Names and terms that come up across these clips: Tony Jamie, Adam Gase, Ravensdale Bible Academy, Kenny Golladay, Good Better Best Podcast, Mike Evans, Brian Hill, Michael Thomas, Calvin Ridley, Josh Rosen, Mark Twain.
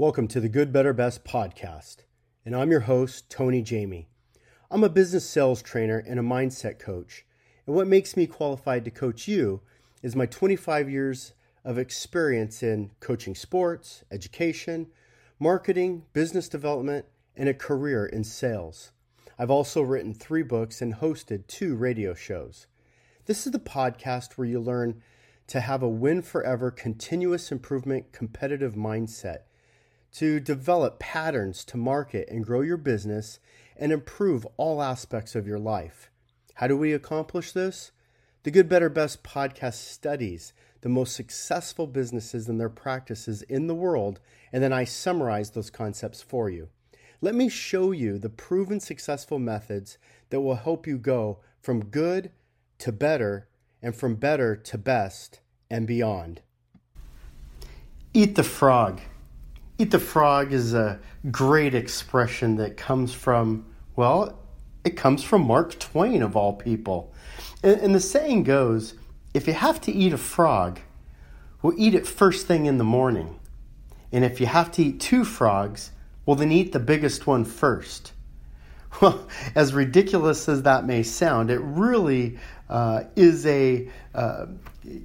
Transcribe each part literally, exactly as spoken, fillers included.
Welcome to the Good Better Best Podcast, and I'm your host, Tony Jamie. I'm a business sales trainer and a mindset coach, and what makes me qualified to coach you is my twenty-five years of experience in coaching sports, education, marketing, business development, and a career in sales. I've also written three books and hosted two radio shows. This is the podcast where you learn to have a win forever, continuous improvement, competitive mindset, to develop patterns to market and grow your business and improve all aspects of your life. How do we accomplish this? The Good, Better, Best podcast studies the most successful businesses and their practices in the world, and then I summarize those concepts for you. Let me show you the proven successful methods that will help you go from good to better and from better to best and beyond. Eat the frog. Eat the frog is a great expression that comes from, well, it comes from Mark Twain of all people. And, and the saying goes, if you have to eat a frog, well, eat it first thing in the morning. And if you have to eat two frogs, well, then eat the biggest one first. Well, as ridiculous as that may sound, it really uh, is a uh,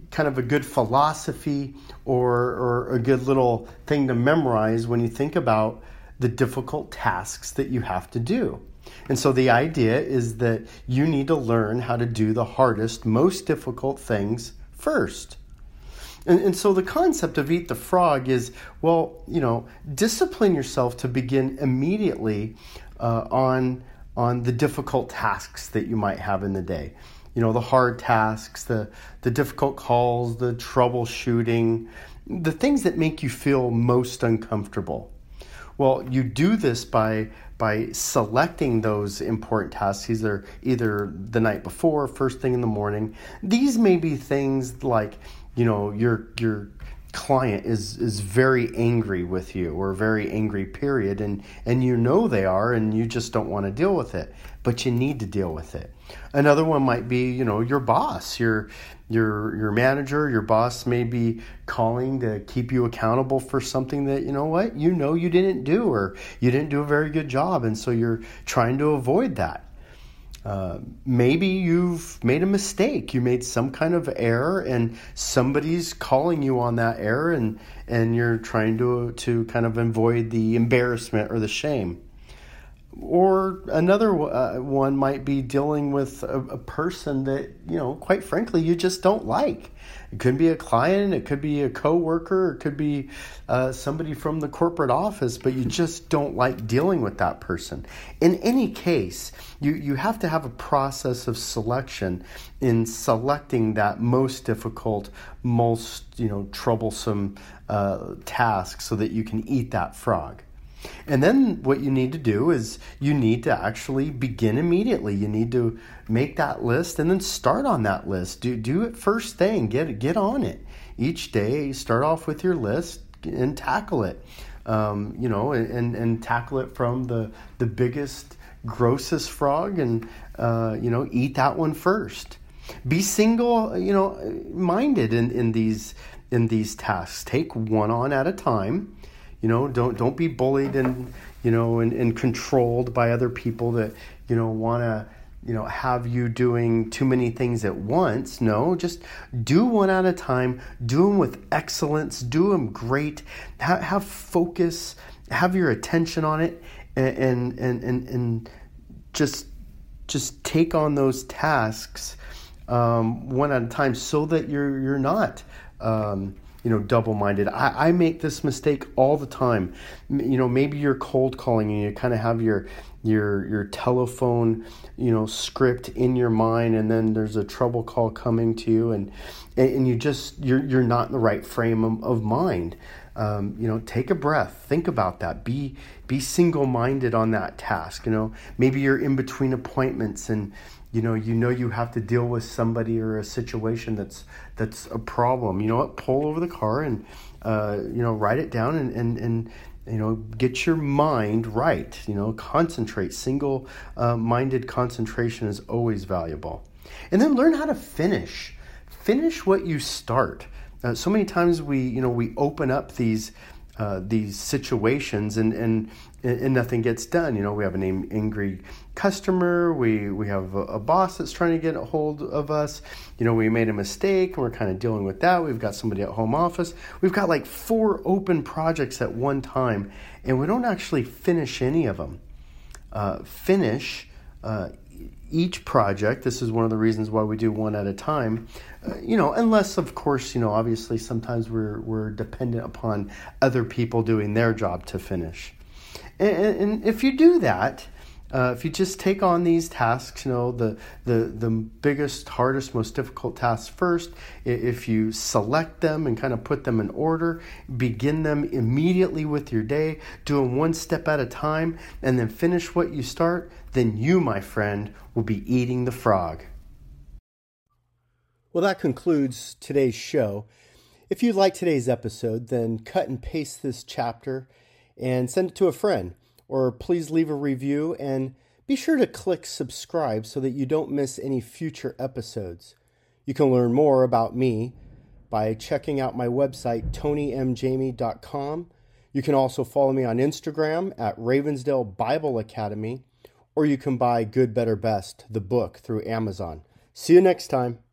kind of a good philosophy or, or a good little thing to memorize when you think about the difficult tasks that you have to do. And so the idea is that you need to learn how to do the hardest, most difficult things first. And, and so the concept of eat the frog is, well, you know, discipline yourself to begin immediately Uh, on on the difficult tasks that you might have in the day. You know, the hard tasks, the, the difficult calls, the troubleshooting, the things that make you feel most uncomfortable. Well, you do this by by selecting those important tasks either, either the night before, first thing in the morning. These may be things like, you know, your your client is is very angry with you, or very angry period, and and you know they are, and you just don't want to deal with it, but you need to deal with it. Another one might be, you know, your boss, your your your manager, your boss may be calling to keep you accountable for something that, you know what, you know you didn't do, or you didn't do a very good job, and so you're trying to avoid that. Uh, maybe you've made a mistake. You made some kind of error, and somebody's calling you on that error, and and you're trying to to kind of avoid the embarrassment or the shame. Or another uh, one might be dealing with a, a person that, you know, quite frankly, you just don't like. It could be a client, it could be a coworker, it could be uh, somebody from the corporate office, but you just don't like dealing with that person. In any case, you, you have to have a process of selection in selecting that most difficult, most, you know, troublesome uh, task so that you can eat that frog. And then what you need to do is you need to actually begin immediately. You need to make that list and then start on that list. Do do it first thing. Get get on it. Each day, start off with your list and tackle it. Um, you know, and and tackle it from the the biggest, grossest frog, and uh, you know, eat that one first. Be single, you know, minded in, in these in these tasks. Take one on at a time. You know, don't don't be bullied and, you know, and, and controlled by other people that, you know, want to, you know, have you doing too many things at once. No, just do one at a time. Do them with excellence. Do them great. Have, have focus. Have your attention on it, and and and and just just take on those tasks um, one at a time, so that you're you're not. Um, You know, double-minded. I, I make this mistake all the time. You know, maybe you're cold calling and you kind of have your your your telephone, you know, script in your mind, and then there's a trouble call coming to you, and and you just you're you're not in the right frame of, of mind. Um, you know, take a breath, think about that, be be single-minded on that task. You know, maybe you're in between appointments, and You know, you know you have to deal with somebody or a situation that's that's a problem. You know what? Pull over the car and, uh, you know, write it down and, and, and, you know, get your mind right. You know, concentrate. Single-minded uh, concentration is always valuable. And then learn how to finish. Finish what you start. Uh, so many times we, you know, we open up these uh, these situations, and, and and nothing gets done. You know, we have an angry customer. We we have a, a boss that's trying to get a hold of us. You know, we made a mistake, and we're kind of dealing with that. We've got somebody at home office. We've got like four open projects at one time, and we don't actually finish any of them. Uh, finish. Uh, Each project, this is one of the reasons why we do one at a time, uh, you know, unless, of course, you know, obviously sometimes we're we're dependent upon other people doing their job to finish. And, and if you do that, uh, if you just take on these tasks, you know, the, the, the biggest, hardest, most difficult tasks first, if you select them and kind of put them in order, begin them immediately with your day, doing one step at a time, and then finish what you start, then you, my friend, will be eating the frog. Well, that concludes today's show. If you like today's episode, then cut and paste this chapter and send it to a friend, or please leave a review and be sure to click subscribe so that you don't miss any future episodes. You can learn more about me by checking out my website, tony m jamie dot com. You can also follow me on Instagram at Ravensdale Bible Academy. Or you can buy Good, Better, Best, the book, through Amazon. See you next time.